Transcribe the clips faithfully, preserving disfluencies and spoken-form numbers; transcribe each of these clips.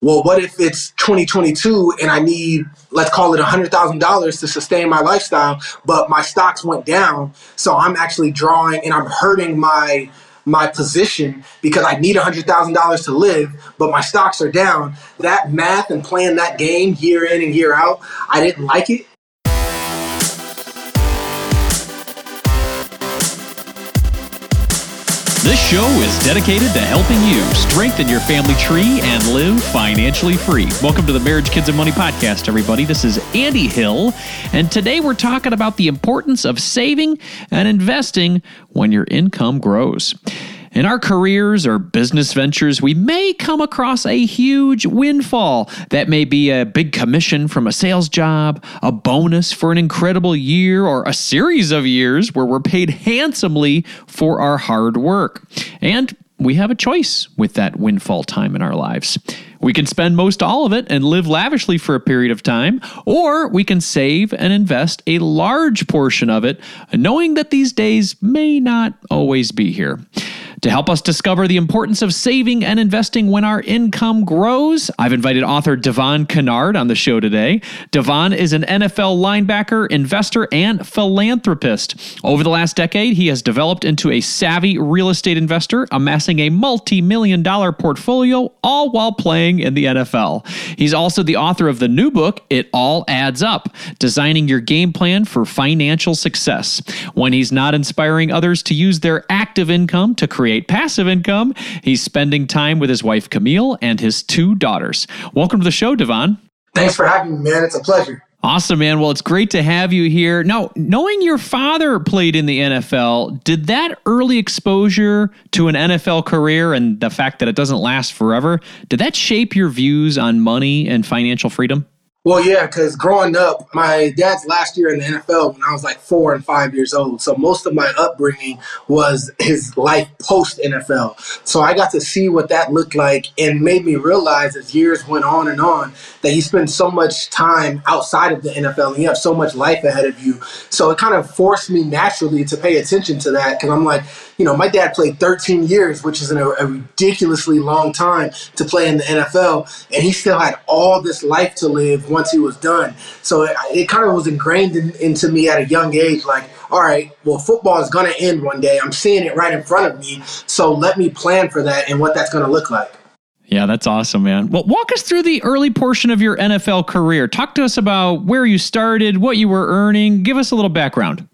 well, what if it's twenty twenty-two and I need, let's call it one hundred thousand dollars to sustain my lifestyle, but my stocks went down, so I'm actually drawing and I'm hurting my my position because I need one hundred thousand dollars to live, but my stocks are down. That math and playing that game year in and year out, I didn't like it. This show is dedicated to helping you strengthen your family tree and live financially free. Welcome to the Marriage, Kids, and Money podcast, everybody. This is Andy Hill, and today we're talking about the importance of saving and investing when your income grows. In our careers or business ventures, we may come across a huge windfall. That may be a big commission from a sales job, a bonus for an incredible year, or a series of years where we're paid handsomely for our hard work. And we have a choice with that windfall time in our lives. We can spend most all of it and live lavishly for a period of time, or we can save and invest a large portion of it, knowing that these days may not always be here. To help us discover the importance of saving and investing when our income grows, I've invited author Devon Kennard on the show today. Devon is an N F L linebacker, investor, and philanthropist. Over the last decade, he has developed into a savvy real estate investor, amassing a multi-million dollar portfolio, all while playing in the N F L. He's also the author of the new book, It All Adds Up, Designing Your Game Plan for Financial Success. When he's not inspiring others to use their active income to create passive income, he's spending time with his wife, Camille, and his two daughters. Welcome to the show, Devon. Thanks for having me, man. It's a pleasure. Awesome, man. Well, it's great to have you here. Now, knowing your father played in the N F L, did that early exposure to an N F L career and the fact that it doesn't last forever, did that shape your views on money and financial freedom? Well, yeah, because growing up, my dad's last year in the N F L when I was like four and five years old. So most of my upbringing was his life post-N F L. So I got to see what that looked like and made me realize as years went on and on that he spent so much time outside of the N F L and you have so much life ahead of you. So it kind of forced me naturally to pay attention to that because I'm like, you know, my dad played thirteen years, which is a ridiculously long time to play in the N F L, and he still had all this life to live once he was done. So it, it kind of was ingrained in, into me at a young age, like, all right, well, football is going to end one day. I'm seeing it right in front of me, so let me plan for that and what that's going to look like. Yeah, that's awesome, man. Well, walk us through the early portion of your N F L career. Talk to us about where you started, what you were earning. Give us a little background.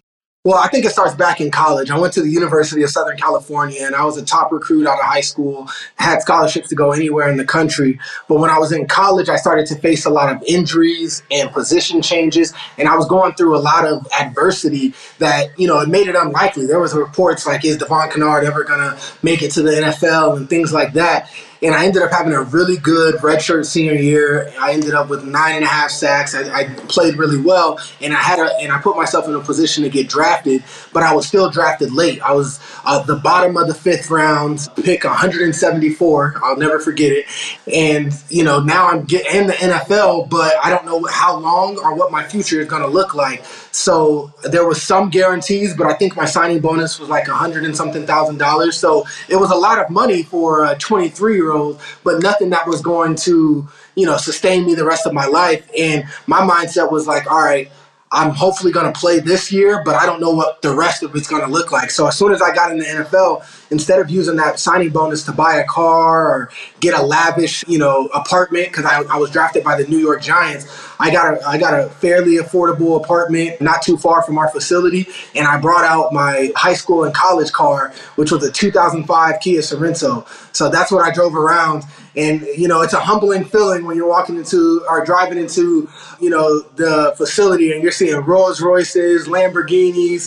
Well, I think it starts back in college. I went to the University of Southern California, and I was a top recruit out of high school, had scholarships to go anywhere in the country. But when I was in college, I started to face a lot of injuries and position changes, and I was going through a lot of adversity that, you know, it made it unlikely. There was reports like, is Devon Kennard ever going to make it to the N F L and things like that. And I ended up having a really good redshirt senior year. I ended up with nine and a half sacks. I, I played really well, and I had a, and I put myself in a position to get drafted, but I was still drafted late. I was uh, the bottom of the fifth round, pick one hundred seventy-four. I'll never forget it. And, you know, now I'm getting in the N F L, but I don't know how long or what my future is going to look like. So there was some guarantees, but I think my signing bonus was like a hundred and something thousand dollars. So it was a lot of money for a twenty-three year old, but nothing that was going to, you know, sustain me the rest of my life. And my mindset was like, all right, I'm hopefully going to play this year, but I don't know what the rest of it's going to look like. So as soon as I got in the N F L, instead of using that signing bonus to buy a car or get a lavish, you know, apartment, because I, I was drafted by the New York Giants, I got a I got a fairly affordable apartment not too far from our facility, and I brought out my high school and college car, which was a two thousand five Kia Sorento. So that's what I drove around. And, you know, it's a humbling feeling when you're walking into or driving into, you know, the facility and you're seeing Rolls Royces, Lamborghinis,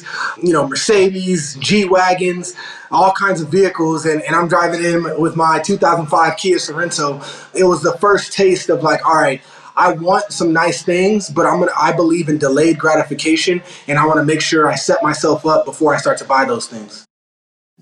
you know, Mercedes, G-Wagons, all kinds of vehicles. And, and I'm driving in with my two thousand five Kia Sorento. It was the first taste of like, all right, I want some nice things, but I'm gonna, I believe in delayed gratification. And I want to make sure I set myself up before I start to buy those things.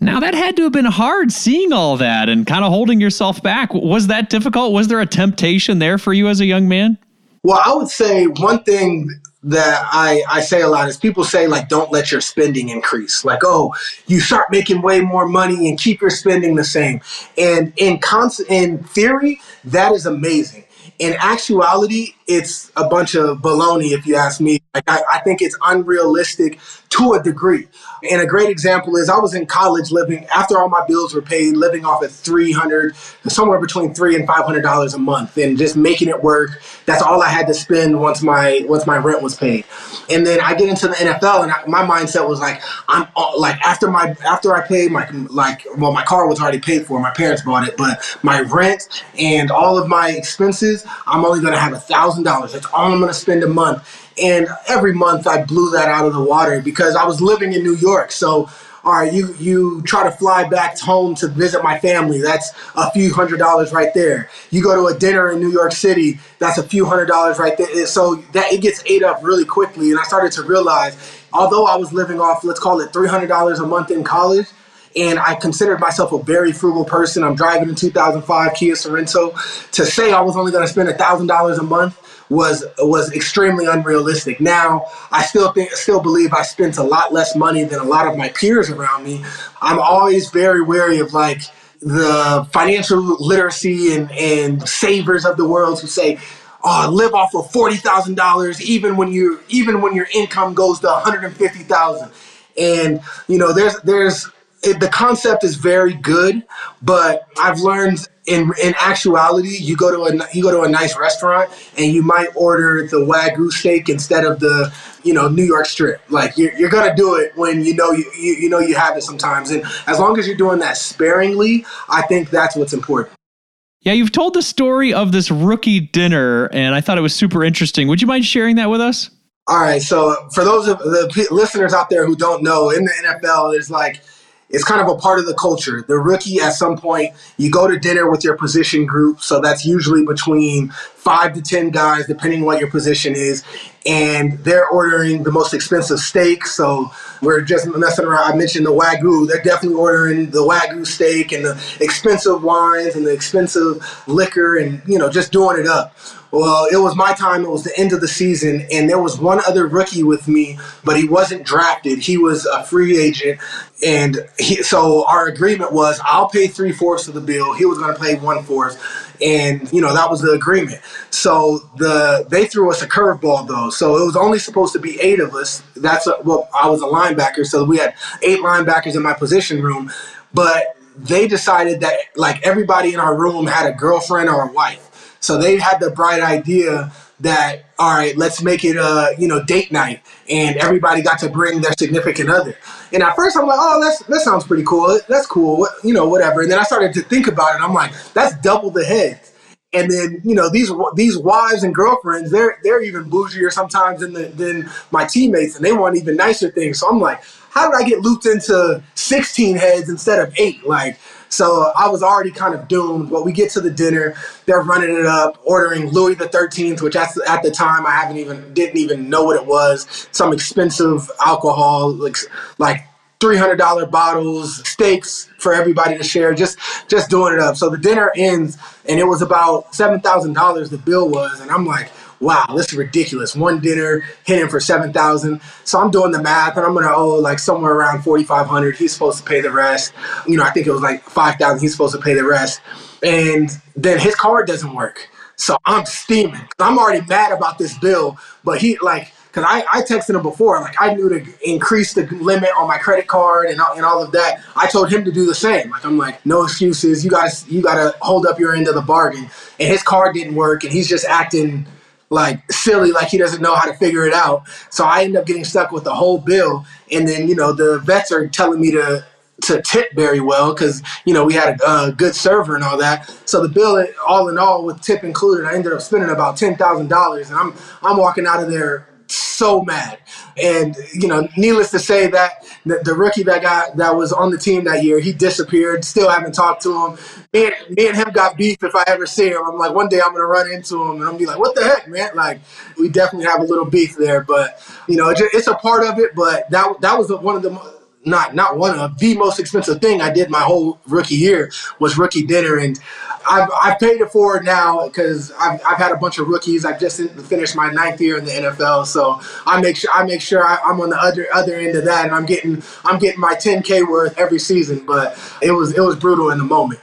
Now, that had to have been hard seeing all that and kind of holding yourself back. Was that difficult? Was there a temptation there for you as a young man? Well, I would say one thing that I, I say a lot is people say, like, don't let your spending increase. Like, oh, you start making way more money and keep your spending the same. And in cons- in theory, that is amazing. In actuality, it's a bunch of baloney, if you ask me. Like, I, I think it's unrealistic to a degree. And a great example is I was in college living, after all my bills were paid, living off of three hundred, somewhere between three and five hundred dollars a month, and just making it work. That's all I had to spend once my once my rent was paid. And then I get into the N F L, and I, my mindset was like, I'm all, like after my after I paid my like well, my car was already paid for, my parents bought it, but my rent and all of my expenses, I'm only going to have a thousand. dollars. That's all I'm going to spend a month. And every month I blew that out of the water because I was living in New York. So, all right, you, you try to fly back home to visit my family. That's a few hundred dollars right there. You go to a dinner in New York City. That's a few hundred dollars right there. So that it gets ate up really quickly. And I started to realize, although I was living off, let's call it three hundred dollars a month in college, and I considered myself a very frugal person. I'm driving a two thousand five Kia Sorento. To say I was only going to spend one thousand dollars a month was was extremely unrealistic. Now, I still think, still believe I spent a lot less money than a lot of my peers around me. I'm always very wary of like the financial literacy and, and savers of the world who say, oh, live off of forty thousand dollars even when you even when your income goes to one hundred fifty thousand dollars. And you know, there's there's It, the concept is very good, but I've learned in in actuality, you go to a you go to a nice restaurant and you might order the Wagyu steak instead of the you know New York strip. Like you're you're gonna do it when you know you, you you know you have it sometimes, and as long as you're doing that sparingly, I think that's what's important. Yeah, you've told the story of this rookie dinner, and I thought it was super interesting. Would you mind sharing that with us? All right. So for those of the listeners out there who don't know, in the N F L, there's like it's kind of a part of the culture. The rookie, at some point, you go to dinner with your position group. So that's usually between five to ten guys, depending on what your position is. And they're ordering the most expensive steak. So we're just messing around. I mentioned the Wagyu. They're definitely ordering the Wagyu steak and the expensive wines and the expensive liquor and, you know, just doing it up. Well, it was my time. It was the end of the season, and there was one other rookie with me, but he wasn't drafted. He was a free agent, and he, so our agreement was I'll pay three-fourths of the bill. He was going to pay one-fourth, and, you know, that was the agreement. So the they threw us a curveball, though. So it was only supposed to be eight of us. That's a, well, I was a linebacker, so we had eight linebackers in my position room, but they decided that, like, everybody in our room had a girlfriend or a wife. So they had the bright idea that, all right, let's make it a, you know, date night. And everybody got to bring their significant other. And at first I'm like, oh, that's, that sounds pretty cool. That's cool. You know, whatever. And then I started to think about it. I'm like, that's double the heads. And then, you know, these these wives and girlfriends, they're they're even bougier sometimes than, the, than my teammates. And they want even nicer things. So I'm like, how did I get looped into sixteen heads instead of eight? Like, so I was already kind of doomed. But we get to the dinner, they're running it up, ordering Louis the thirteenth, which at the time I haven't even didn't even know what it was. Some expensive alcohol, like like three hundred dollars bottles, steaks for everybody to share, just just doing it up. So the dinner ends, and it was about seven thousand dollars the bill was, and I'm like, wow, this is ridiculous. One dinner hitting for seven thousand dollars. So I'm doing the math, and I'm going to owe like somewhere around forty-five hundred dollars. He's supposed to pay the rest. You know, I think it was like five thousand dollars. He's supposed to pay the rest. And then his card doesn't work. So I'm steaming. I'm already mad about this bill, but he like, because I, I texted him before, like I knew to increase the limit on my credit card and all, and all of that. I told him to do the same. Like I'm like, no excuses. You gotta you gotta hold up your end of the bargain. And his card didn't work, and he's just acting like silly, like he doesn't know how to figure it out. So I end up getting stuck with the whole bill. And then, you know, the vets are telling me to to tip very well because, you know, we had a, a good server and all that. So the bill, all in all, with tip included, I ended up spending about ten thousand dollars. And I'm I'm walking out of there so mad. And, you know, needless to say that the, the rookie that got that was on the team that year, he disappeared. Still haven't talked to him. Me and, me and him got beef if I ever see him. I'm like, one day I'm going to run into him and I'm going to be like, what the heck, man? Like, we definitely have a little beef there. But, you know, it's a part of it. But that that was one of the not not one of the most expensive thing I did my whole rookie year was rookie dinner, and I've, I've paid it forward now because I've, I've had a bunch of rookies. I've just finished my ninth year in the N F L, so I make sure I make sure I, I'm on the other other end of that, and I'm getting I'm getting my ten K worth every season. But it was it was brutal in the moment.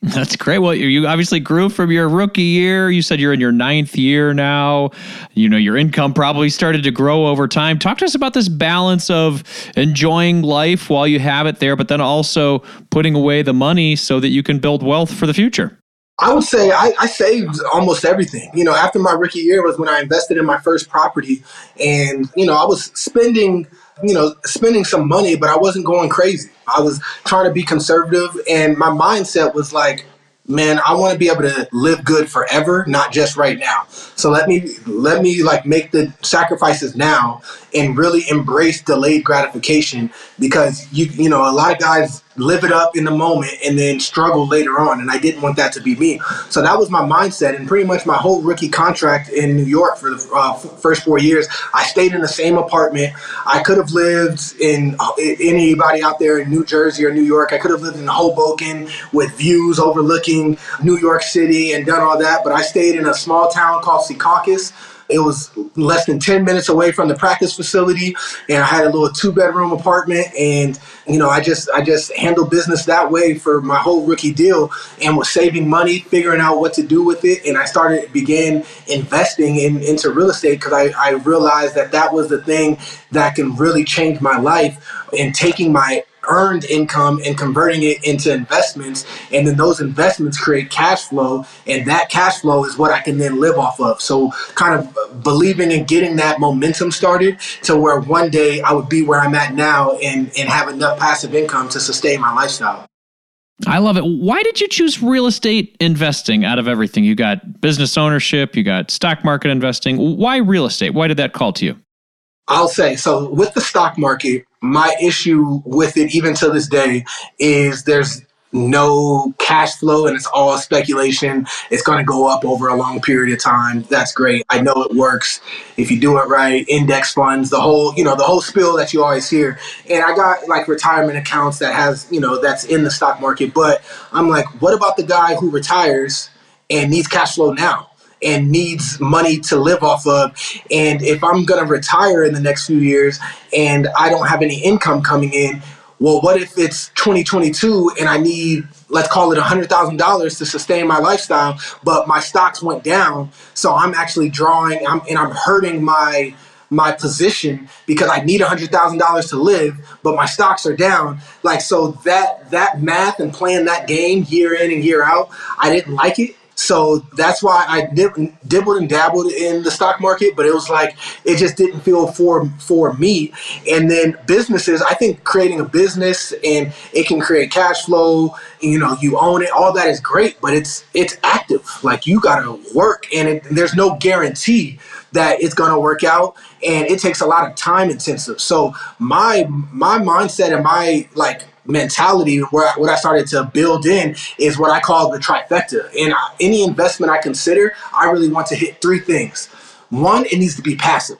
That's great. Well, you obviously grew from your rookie year. You said you're in your ninth year now. You know, your income probably started to grow over time. Talk to us about this balance of enjoying life while you have it there, but then also putting away the money so that you can build wealth for the future. I would say I, I saved almost everything. You know, after my rookie year was when I invested in my first property, and, you know, I was spending you know, spending some money, but I wasn't going crazy. I was trying to be conservative, and my mindset was like, man, I want to be able to live good forever, not just right now. So let me, let me like make the sacrifices now and really embrace delayed gratification, because you, you know, a lot of guys live it up in the moment and then struggle later on. And I didn't want that to be me. So that was my mindset. And pretty much my whole rookie contract in New York for the uh, first four years, I stayed in the same apartment. I could have lived in uh, anybody out there in New Jersey or New York. I could have lived in Hoboken with views overlooking New York City and done all that. But I stayed in a small town called Secaucus. It was less than ten minutes away from the practice facility, and I had a little two-bedroom apartment, and, you know, I just I just handled business that way for my whole rookie deal, and was saving money, figuring out what to do with it, and I started, began investing in, into real estate, because I, I realized that that was the thing that can really change my life, and taking my earned income and converting it into investments, and then those investments create cash flow, and that cash flow is what I can then live off of. So kind of believing and getting that momentum started to where one day I would be where I'm at now and, and have enough passive income to sustain my lifestyle. I love it. Why did you choose real estate investing out of everything? You got business ownership, you got stock market investing. Why real estate? Why did that call to you? I'll say, so with the stock market, my issue with it, even to this day, is there's no cash flow and it's all speculation. It's going to go up over a long period of time. That's great. I know it works if you do it right. Index funds, the whole, you know, the whole spiel that you always hear. And I got like retirement accounts that has, you know, that's in the stock market. But I'm like, what about the guy who retires and needs cash flow now? And needs money to live off of. And if I'm going to retire in the next few years and I don't have any income coming in, well, what if it's twenty twenty-two and I need, let's call it one hundred thousand dollars to sustain my lifestyle, but my stocks went down. So I'm actually drawing I'm, and I'm hurting my my position because I need one hundred thousand dollars to live, but my stocks are down. Like, so that that math and playing that game year in and year out, I didn't like it. So that's why I dibbled and dabbled in the stock market, but it was like, it just didn't feel for for me. And then businesses, I think creating a business and it can create cash flow, you know, you own it, all that is great, but it's it's active. Like you gotta work, and it, there's no guarantee that it's gonna work out, and it takes a lot of time intensive. So my my mindset and my like, mentality, where what I started to build in is what I call the trifecta. And I, any investment I consider, I really want to hit three things. One, it needs to be passive,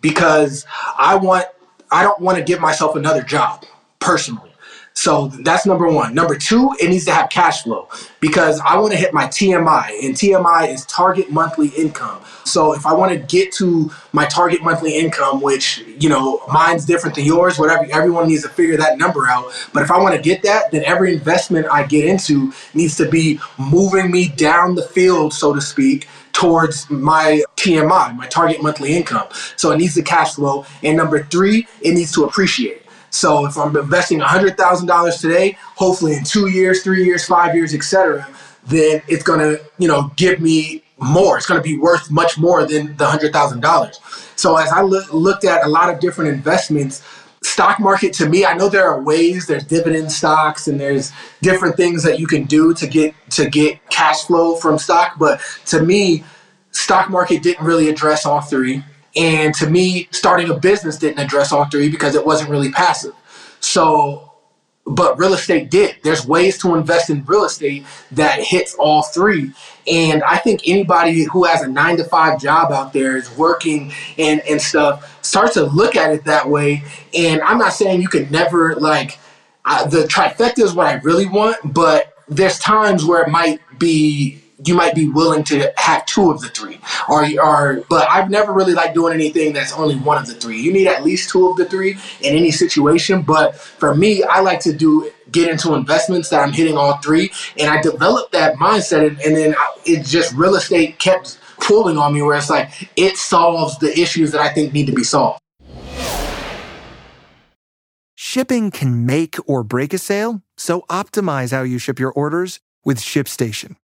because I want, I don't want to give myself another job personally. So that's number one. Number two, it needs to have cash flow, because I want to hit my T M I, and T M I is target monthly income. So if I want to get to my target monthly income, which, you know, mine's different than yours, whatever, everyone needs to figure that number out. But if I want to get that, then every investment I get into needs to be moving me down the field, so to speak, towards my T M I, my target monthly income. So it needs the cash flow. And number three, it needs to appreciate. So if I'm investing one hundred thousand dollars today, hopefully in two years, three years, five years, et cetera, then it's going to, you know, give me more. It's going to be worth much more than the one hundred thousand dollars. So as I look, looked at a lot of different investments, stock market to me, I know there are ways, there's dividend stocks and there's different things that you can do to get to get cash flow from stock. But to me, stock market didn't really address all three. And to me, starting a business didn't address all three because it wasn't really passive. So But real estate did. There's ways to invest in real estate that hits all three. And I think anybody who has a nine to five job out there is working and, and stuff starts to look at it that way. And I'm not saying you can never, like, I, the trifecta is what I really want, but there's times where it might be, you might be willing to have two of the three, or, or, but I've never really liked doing anything that's only one of the three. You need at least two of the three in any situation. But for me, I like to do, get into investments that I'm hitting all three. And I developed that mindset, and, and then I, it just, real estate kept pulling on me where it's like, it solves the issues that I think need to be solved. Shipping can make or break a sale, so optimize how you ship your orders with ShipStation.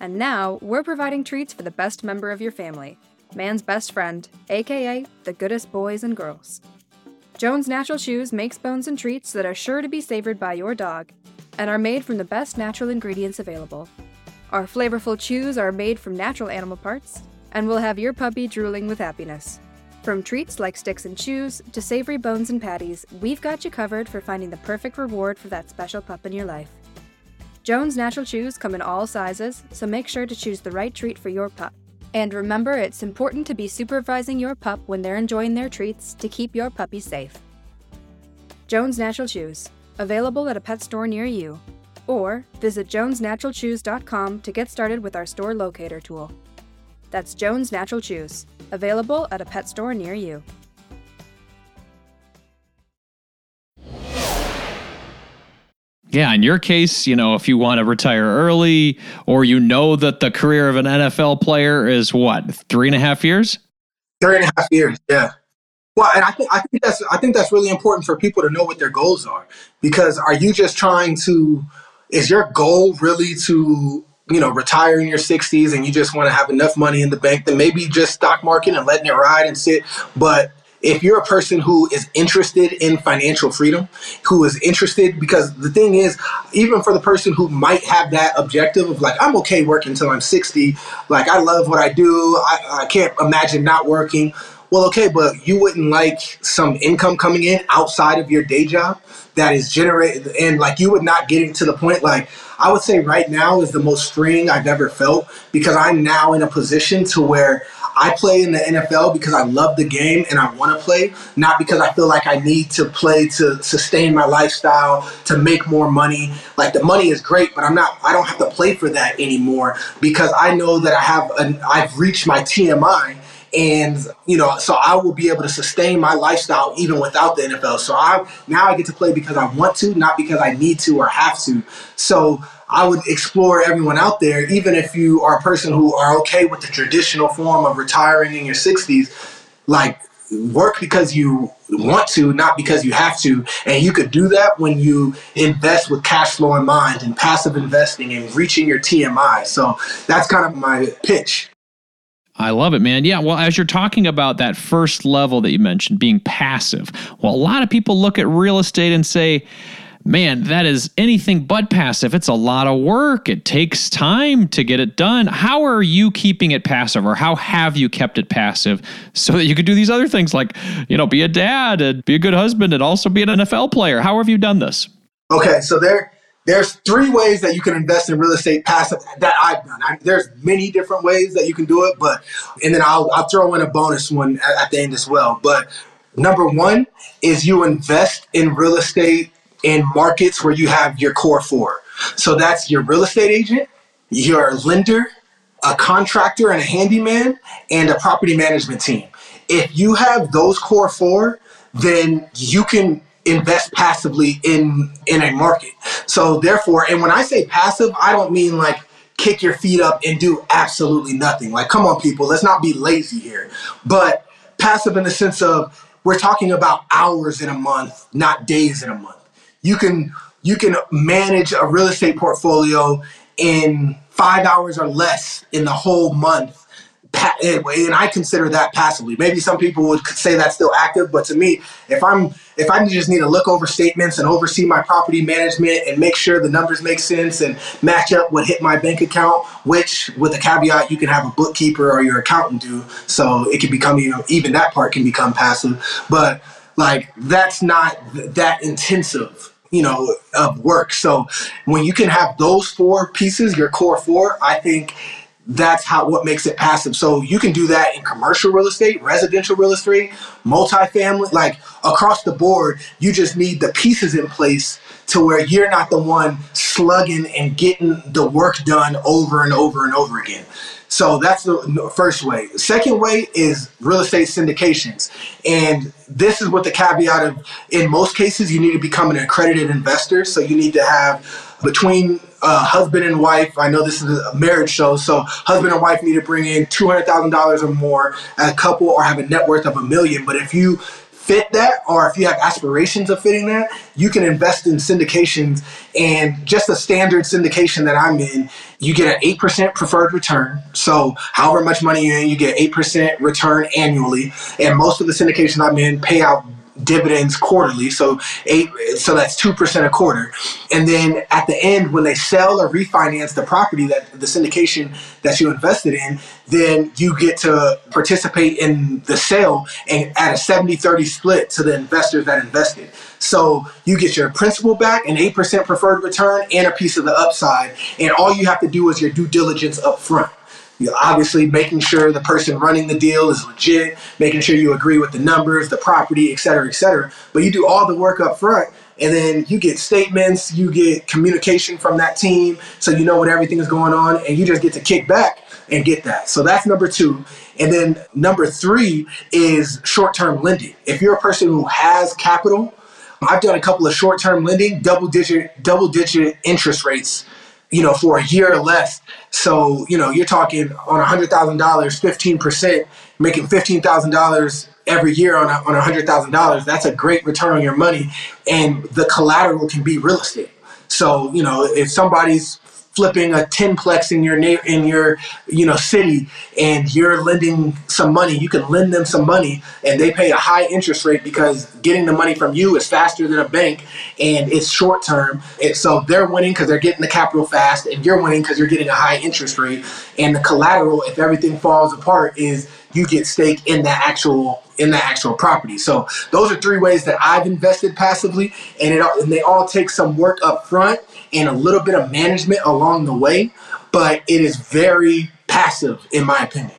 And now, we're providing treats for the best member of your family, man's best friend, a k a the goodest boys and girls. Jones Natural Chews makes bones and treats that are sure to be savored by your dog and are made from the best natural ingredients available. Our flavorful chews are made from natural animal parts and will have your puppy drooling with happiness. From treats like sticks and chews to savory bones and patties, we've got you covered for finding the perfect reward for that special pup in your life. Jones Natural Chews come in all sizes, so make sure to choose the right treat for your pup. And remember, it's important to be supervising your pup when they're enjoying their treats to keep your puppy safe. Jones Natural Chews, available at a pet store near you. Or visit jones natural chews dot com to get started with our store locator tool. That's Jones Natural Chews, available at a pet store near you. Yeah, in your case, you know, if you want to retire early, or you know that the career of an N F L player is what, three and a half years? Three and a half years, yeah. Well, and I think I think that's I think that's really important for people to know what their goals are. Because are you just trying to, is your goal really to, you know, retire in your sixties and you just want to have enough money in the bank? Then maybe just stock market and letting it ride and sit. But if you're a person who is interested in financial freedom, who is interested, because the thing is, even for the person who might have that objective of like, I'm okay working until I'm sixty, like I love what I do, I, I can't imagine not working. Well, okay, but you wouldn't like some income coming in outside of your day job that is generated, and like you would not get it to the point, like I would say right now is the most freeing I've ever felt, because I'm now in a position to where I play in the N F L because I love the game and I want to play, not because I feel like I need to play to sustain my lifestyle, to make more money. Like the money is great, but I'm not, I don't have to play for that anymore, because I know that I have, an, I've reached my T M I, and, you know, so I will be able to sustain my lifestyle even without the N F L. So I, now I get to play because I want to, not because I need to or have to. So I would explore everyone out there, even if you are a person who are okay with the traditional form of retiring in your sixties, like work because you want to, not because you have to. And you could do that when you invest with cash flow in mind and passive investing and reaching your T M I. So that's kind of my pitch. I love it, man. Yeah, well, as you're talking about that first level that you mentioned, being passive, well, a lot of people look at real estate and say, man, that is anything but passive. It's a lot of work. It takes time to get it done. How are you keeping it passive, or how have you kept it passive so that you could do these other things like, you know, be a dad and be a good husband and also be an N F L player? How have you done this? Okay, so there, there's three ways that you can invest in real estate passive that I've done. I, there's many different ways that you can do it, but and then I'll, I'll throw in a bonus one at, at the end as well. But number one is you invest in real estate in markets where you have your core four. So that's your real estate agent, your lender, a contractor and a handyman, and a property management team. If you have those core four, then you can invest passively in, in a market. So therefore, and when I say passive, I don't mean like kick your feet up and do absolutely nothing. Like, come on, people, let's not be lazy here. But passive in the sense of we're talking about hours in a month, not days in a month. You can you can manage a real estate portfolio in five hours or less in the whole month. And I consider that passively. Maybe some people would say that's still active, but to me, if I'm if I just need to look over statements and oversee my property management and make sure the numbers make sense and match up what hit my bank account, which with a caveat, you can have a bookkeeper or your accountant do, so it can become, you know, even that part can become passive. But like, that's not that intensive, you know, of work. So when you can have those four pieces, your core four, I think that's how what makes it passive. So you can do that in commercial real estate, residential real estate, multifamily, like across the board. You just need the pieces in place to where you're not the one slugging and getting the work done over and over and over again. So that's the first way. The second way is real estate syndications. And this is with the caveat of, in most cases, you need to become an accredited investor. So you need to have between uh, husband and wife, I know this is a marriage show, so husband and wife need to bring in two hundred thousand dollars or more as a couple, or have a net worth of a million. But if you fit that, or if you have aspirations of fitting that, you can invest in syndications. And just a standard syndication that I'm in, you get an eight percent preferred return. So however much money you're in, you get eight percent return annually. And most of the syndications I'm in pay out dividends quarterly, so eight, so that's two percent a quarter. And then at the end, when they sell or refinance the property, that the syndication that you invested in, then you get to participate in the sale, and at a seventy thirty split to the investors that invested. So you get your principal back, an eight percent preferred return, and a piece of the upside. And all you have to do is your due diligence up front. You're obviously making sure the person running the deal is legit, making sure you agree with the numbers, the property, et cetera, et cetera. But you do all the work up front, and then you get statements, you get communication from that team, so you know what everything is going on, and you just get to kick back and get that. So that's number two. And then number three is short-term lending. If you're a person who has capital, I've done a couple of short-term lending, double-digit, double-digit interest rates, you know, for a year or less. So, you know, you're talking on one hundred thousand dollars, fifteen percent, making fifteen thousand dollars every year on, on one hundred thousand dollars. That's a great return on your money. And the collateral can be real estate. So, you know, if somebody's flipping a tenplex in your in your you know city, and you're lending some money, you can lend them some money, and they pay a high interest rate because getting the money from you is faster than a bank, and it's short term. And so they're winning because they're getting the capital fast, and you're winning because you're getting a high interest rate. And the collateral, if everything falls apart, is you get stake in the actual in the actual property. So those are three ways that I've invested passively, and it all, and they all take some work up front and a little bit of management along the way, but it is very passive in my opinion.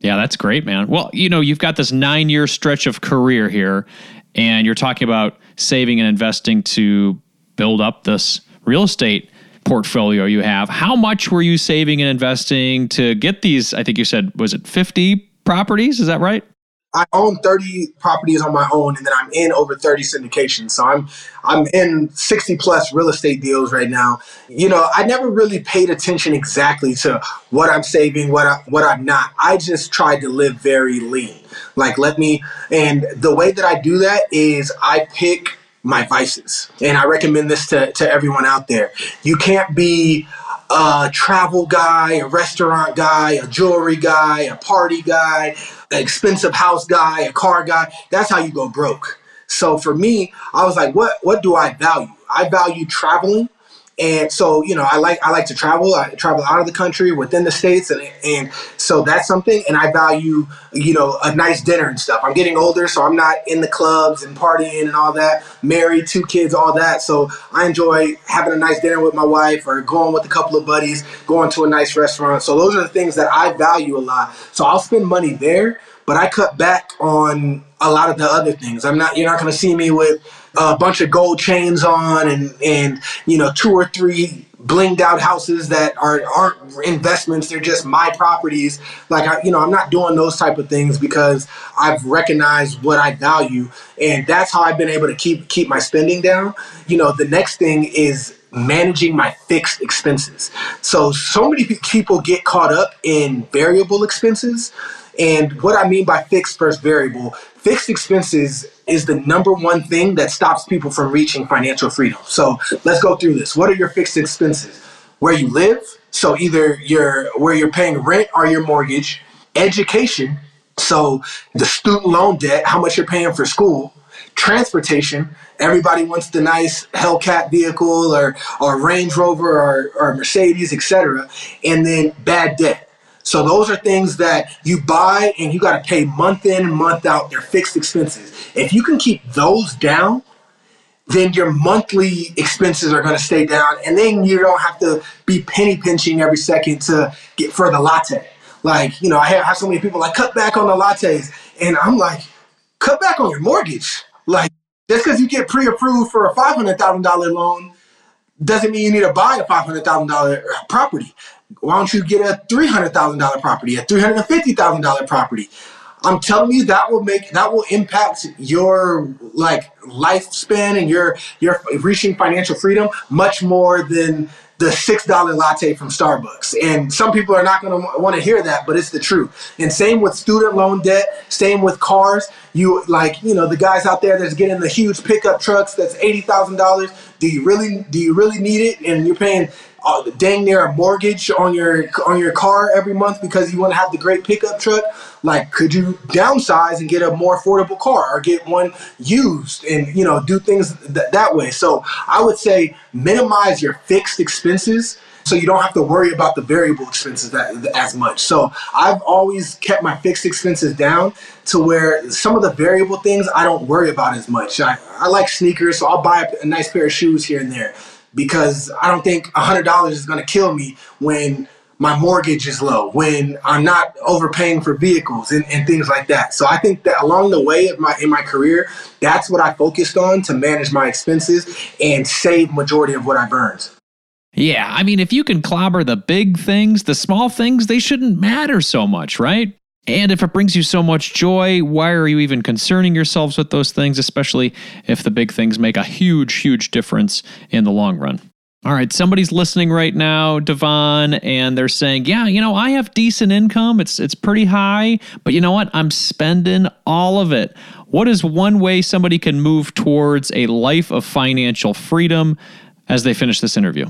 Yeah, that's great, man. Well, you know, you've got this nine-year stretch of career here, and you're talking about saving and investing to build up this real estate portfolio you have. How much were you saving and investing to get these, I think you said, was it fifty properties? Is that right? I own thirty properties on my own, and then I'm in over thirty syndications. So I'm I'm in sixty plus real estate deals right now. You know, I never really paid attention exactly to what I'm saving, what I, what I'm not. I just tried to live very lean. Like, let me, and the way that I do that is I pick my vices. And I recommend this to, to everyone out there. You can't be a travel guy, a restaurant guy, a jewelry guy, a party guy, an expensive house guy, a car guy. That's how you go broke. So for me, I was like, what what do I value? I value traveling. And so, you know, I like I like to travel. I travel out of the country, within the states, and and so that's something. And I value, you know, a nice dinner and stuff. I'm getting older, so I'm not in the clubs and partying and all that. Married, two kids, all that. So I enjoy having a nice dinner with my wife, or going with a couple of buddies, going to a nice restaurant. So those are the things that I value a lot. So I'll spend money there, but I cut back on a lot of the other things. I'm not. You're not going to see me with a bunch of gold chains on and, and, you know, two or three blinged out houses that are, aren't investments. They're just my properties. Like, I, you know, I'm not doing those type of things because I've recognized what I value. And that's how I've been able to keep, keep my spending down. You know, the next thing is managing my fixed expenses. So, so many people get caught up in variable expenses. And what I mean by fixed versus variable, fixed expenses is the number one thing that stops people from reaching financial freedom. So let's go through this. What are your fixed expenses? where you live, so either you're where you're paying rent or your mortgage, education, so the student loan debt, how much you're paying for school, transportation. Everybody wants the nice Hellcat vehicle or, or Range Rover or, or Mercedes, et cetera. And then bad debt. So those are things that you buy and you got to pay month in and month out. They're fixed expenses. If you can keep those down, then your monthly expenses are going to stay down. And then you don't have to be penny pinching every second to get for the latte. Like, you know, I have, I have so many people like, cut back on the lattes. And I'm like, cut back on your mortgage. Like, just because you get pre-approved for a five hundred thousand dollars loan doesn't mean you need to buy a five hundred thousand dollars property. Why don't you get a three hundred thousand dollars property, a three hundred fifty thousand dollars property? I'm telling you, that will make, that will impact your like lifespan and your, your reaching financial freedom much more than the six dollar latte from Starbucks. And some people are not going to want to hear that, but it's the truth. And same with student loan debt, same with cars. You like, you know, the guys out there that's getting the huge pickup trucks, that's eighty thousand dollars. Do you really, do you really need it? And you're paying uh, dang near a mortgage on your, on your car every month because you want to have the great pickup truck. Like, could you downsize and get a more affordable car or get one used and, you know, do things th that way? So I would say minimize your fixed expenses so you don't have to worry about the variable expenses that, as much. So I've always kept my fixed expenses down to where some of the variable things I don't worry about as much. I, I like sneakers, so I'll buy a, a nice pair of shoes here and there because I don't think a hundred dollars is going to kill me when my mortgage is low, when I'm not overpaying for vehicles and, and things like that. So I think that along the way of my, in my career, that's what I focused on to manage my expenses and save majority of what I've earned. Yeah, I mean, if you can clobber the big things, the small things, they shouldn't matter so much, right? And if it brings you so much joy, why are you even concerning yourselves with those things, especially if the big things make a huge, huge difference in the long run? All right, somebody's listening right now, Devon, and they're saying, yeah, you know, I have decent income. It's it's pretty high, but you know what? I'm spending all of it. What is one way somebody can move towards a life of financial freedom as they finish this interview?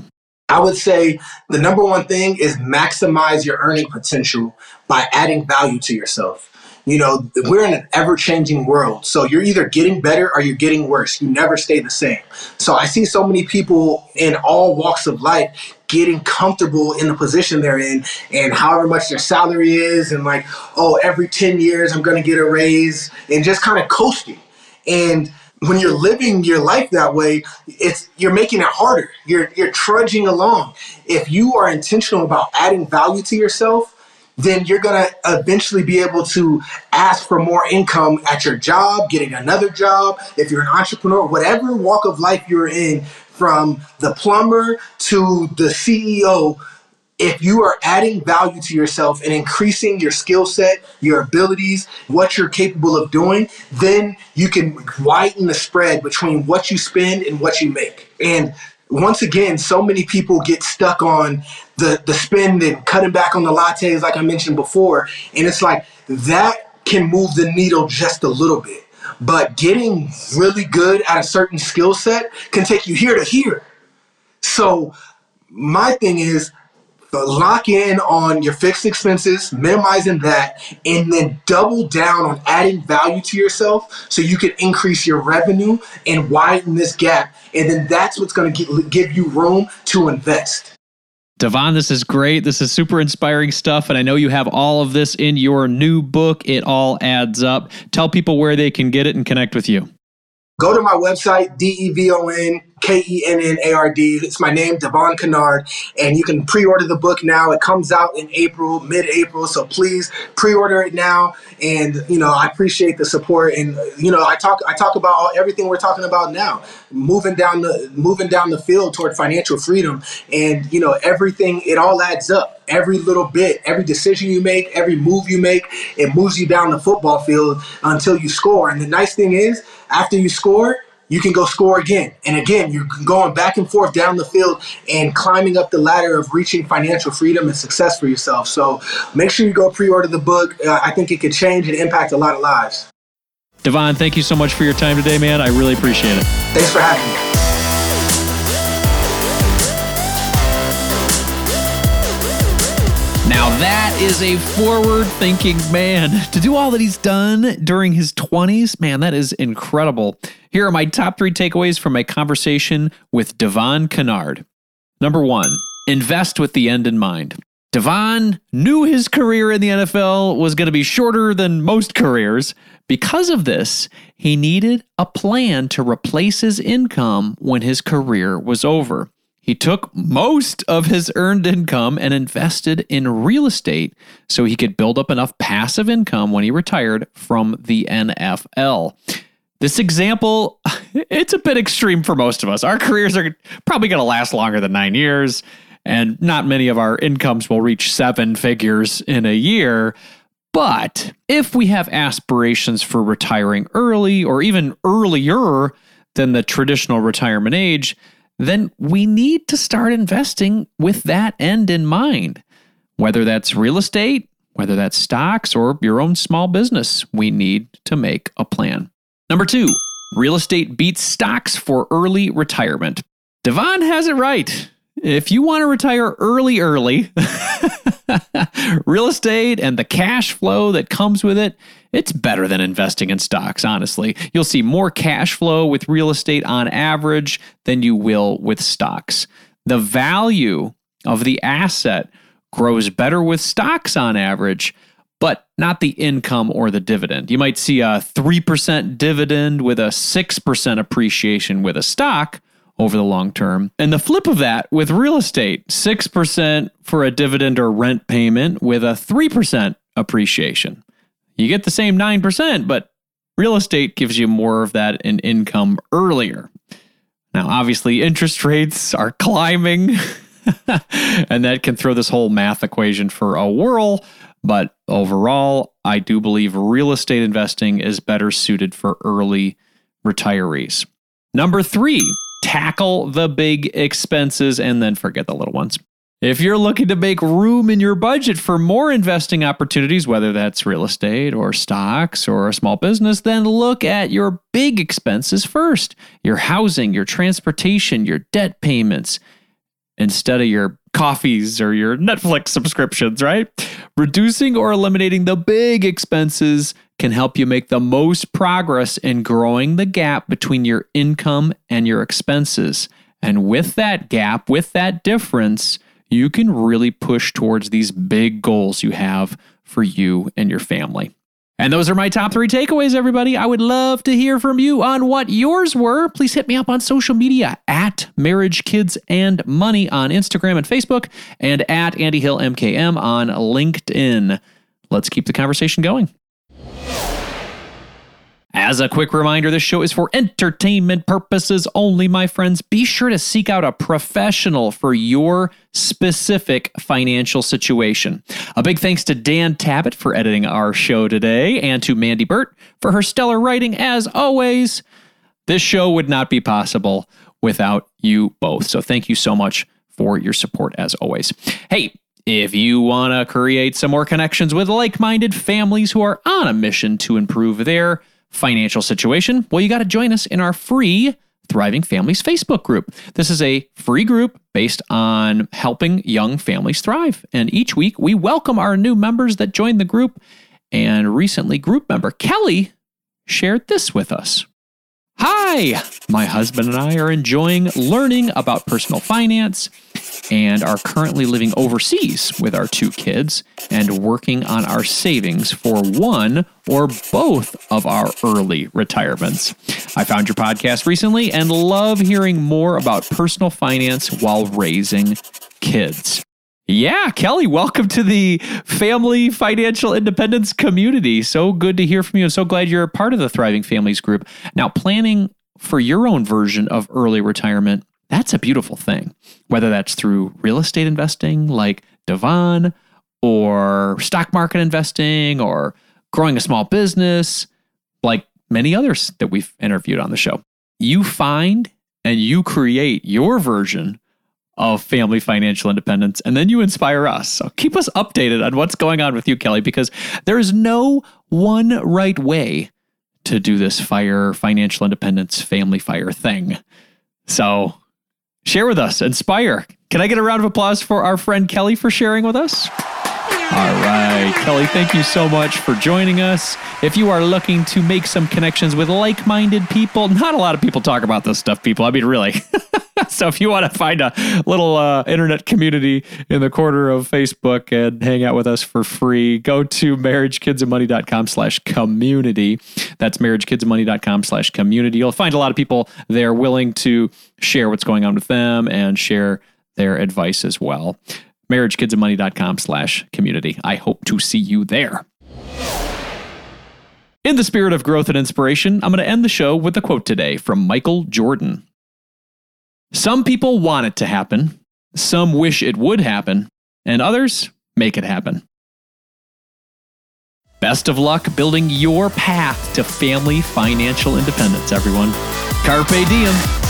I would say the number one thing is maximize your earning potential by adding value to yourself. You know, we're in an ever-changing world. So you're either getting better or you're getting worse. You never stay the same. So I see so many people in all walks of life getting comfortable in the position they're in and however much their salary is and like, oh, every ten years I'm going to get a raise and just kind of coasting. And when you're living your life that way, it's you're making it harder. You're, you're trudging along. If you are intentional about adding value to yourself, then you're going to eventually be able to ask for more income at your job, getting another job. If you're an entrepreneur, whatever walk of life you're in, from the plumber to the C E O, if you are adding value to yourself and increasing your skill set, your abilities, what you're capable of doing, then you can widen the spread between what you spend and what you make. And once again, so many people get stuck on the, the spend and cutting back on the lattes like I mentioned before. And it's like that can move the needle just a little bit. But getting really good at a certain skill set can take you here to here. So my thing is lock in on your fixed expenses, minimizing that, and then double down on adding value to yourself so you can increase your revenue and widen this gap. And then that's what's going to give you room to invest. Devon, this is great. This is super inspiring stuff. And I know you have all of this in your new book, It All Adds Up. Tell people where they can get it and connect with you. Go to my website, D E V O N K E N N A R D. It's my name, Devon Kennard. And you can pre-order the book now. It comes out in April, mid-April. So please pre-order it now. And, you know, I appreciate the support. And, you know, I talk I talk about all, everything we're talking about now, moving down the moving down the field toward financial freedom. And, you know, everything, it all adds up. Every little bit, every decision you make, every move you make, it moves you down the football field until you score. And the nice thing is, after you score, you can go score again. And again, you're going back and forth down the field and climbing up the ladder of reaching financial freedom and success for yourself. So make sure you go pre-order the book. Uh, I think it could change and impact a lot of lives. Devon, thank you so much for your time today, man. I really appreciate it. Thanks for having me. Now that is a forward-thinking man. To do all that he's done during his twenties, man, that is incredible. Here are my top three takeaways from my conversation with Devon Kennard. Number one, invest with the end in mind. Devon knew his career in the N F L was going to be shorter than most careers. Because of this, he needed a plan to replace his income when his career was over. He took most of his earned income and invested in real estate so he could build up enough passive income when he retired from the N F L. This example, it's a bit extreme for most of us. Our careers are probably going to last longer than nine years, and not many of our incomes will reach seven figures in a year. But if we have aspirations for retiring early or even earlier than the traditional retirement age, then we need to start investing with that end in mind. Whether that's real estate, whether that's stocks or your own small business, we need to make a plan. Number two, real estate beats stocks for early retirement. Devon has it right. If you want to retire early, early, real estate and the cash flow that comes with it, it's better than investing in stocks, honestly. You'll see more cash flow with real estate on average than you will with stocks. The value of the asset grows better with stocks on average, but not the income or the dividend. You might see a three percent dividend with a six percent appreciation with a stock over the long term. And the flip of that with real estate, six percent for a dividend or rent payment with a three percent appreciation. You get the same nine percent, but real estate gives you more of that in income earlier. Now, obviously, interest rates are climbing, and that can throw this whole math equation for a whirl. But overall, I do believe real estate investing is better suited for early retirees. Number three, tackle the big expenses and then forget the little ones. If you're looking to make room in your budget for more investing opportunities, whether that's real estate or stocks or a small business, then look at your big expenses first. Your housing, your transportation, your debt payments, instead of your coffees or your Netflix subscriptions, right? Reducing or eliminating the big expenses can help you make the most progress in growing the gap between your income and your expenses. And with that gap, with that difference, you can really push towards these big goals you have for you and your family. And those are my top three takeaways, everybody. I would love to hear from you on what yours were. Please hit me up on social media at Marriage, Kids, and Money on Instagram and Facebook, and at Andy Hill M K M on LinkedIn. Let's keep the conversation going. As a quick reminder, this show is for entertainment purposes only, my friends. Be sure to seek out a professional for your specific financial situation. A big thanks to Dan Tabbitt for editing our show today, and to Mandy Burt for her stellar writing, as always. This show would not be possible without you both. So thank you so much for your support, as always. Hey, if you want to create some more connections with like-minded families who are on a mission to improve their financial situation, well, you got to join us in our free Thriving Families Facebook group. This is a free group based on helping young families thrive. And each week we welcome our new members that join the group. And recently group member Kelly shared this with us. Hi, my husband and I are enjoying learning about personal finance and are currently living overseas with our two kids and working on our savings for one or both of our early retirements. I found your podcast recently and love hearing more about personal finance while raising kids. Yeah, Kelly, welcome to the Family Financial Independence community. So good to hear from you. I'm so glad you're a part of the Thriving Families group. Now, planning for your own version of early retirement, that's a beautiful thing, whether that's through real estate investing like Devon, or stock market investing, or growing a small business like many others that we've interviewed on the show. You find and you create your version of family financial independence, and then you inspire us. So keep us updated on what's going on with you, Kelly, because there is no one right way to do this FIRE, financial independence, family FIRE thing. So share with us, inspire. Can I get a round of applause for our friend Kelly for sharing with us? All right, Kelly, thank you so much for joining us. If you are looking to make some connections with like-minded people, not a lot of people talk about this stuff, people. I mean, really. So if you want to find a little uh, internet community in the corner of Facebook and hang out with us for free, go to marriagekidsandmoney.com slash community. That's marriagekidsandmoney.com slash community. You'll find a lot of people there willing to share what's going on with them and share their advice as well. marriagekidsandmoney.com slash community. I hope to see you there. In the spirit of growth and inspiration, I'm going to end the show with a quote today from Michael Jordan. Some people want it to happen, some wish it would happen, and others make it happen. Best of luck building your path to family financial independence, everyone. Carpe diem.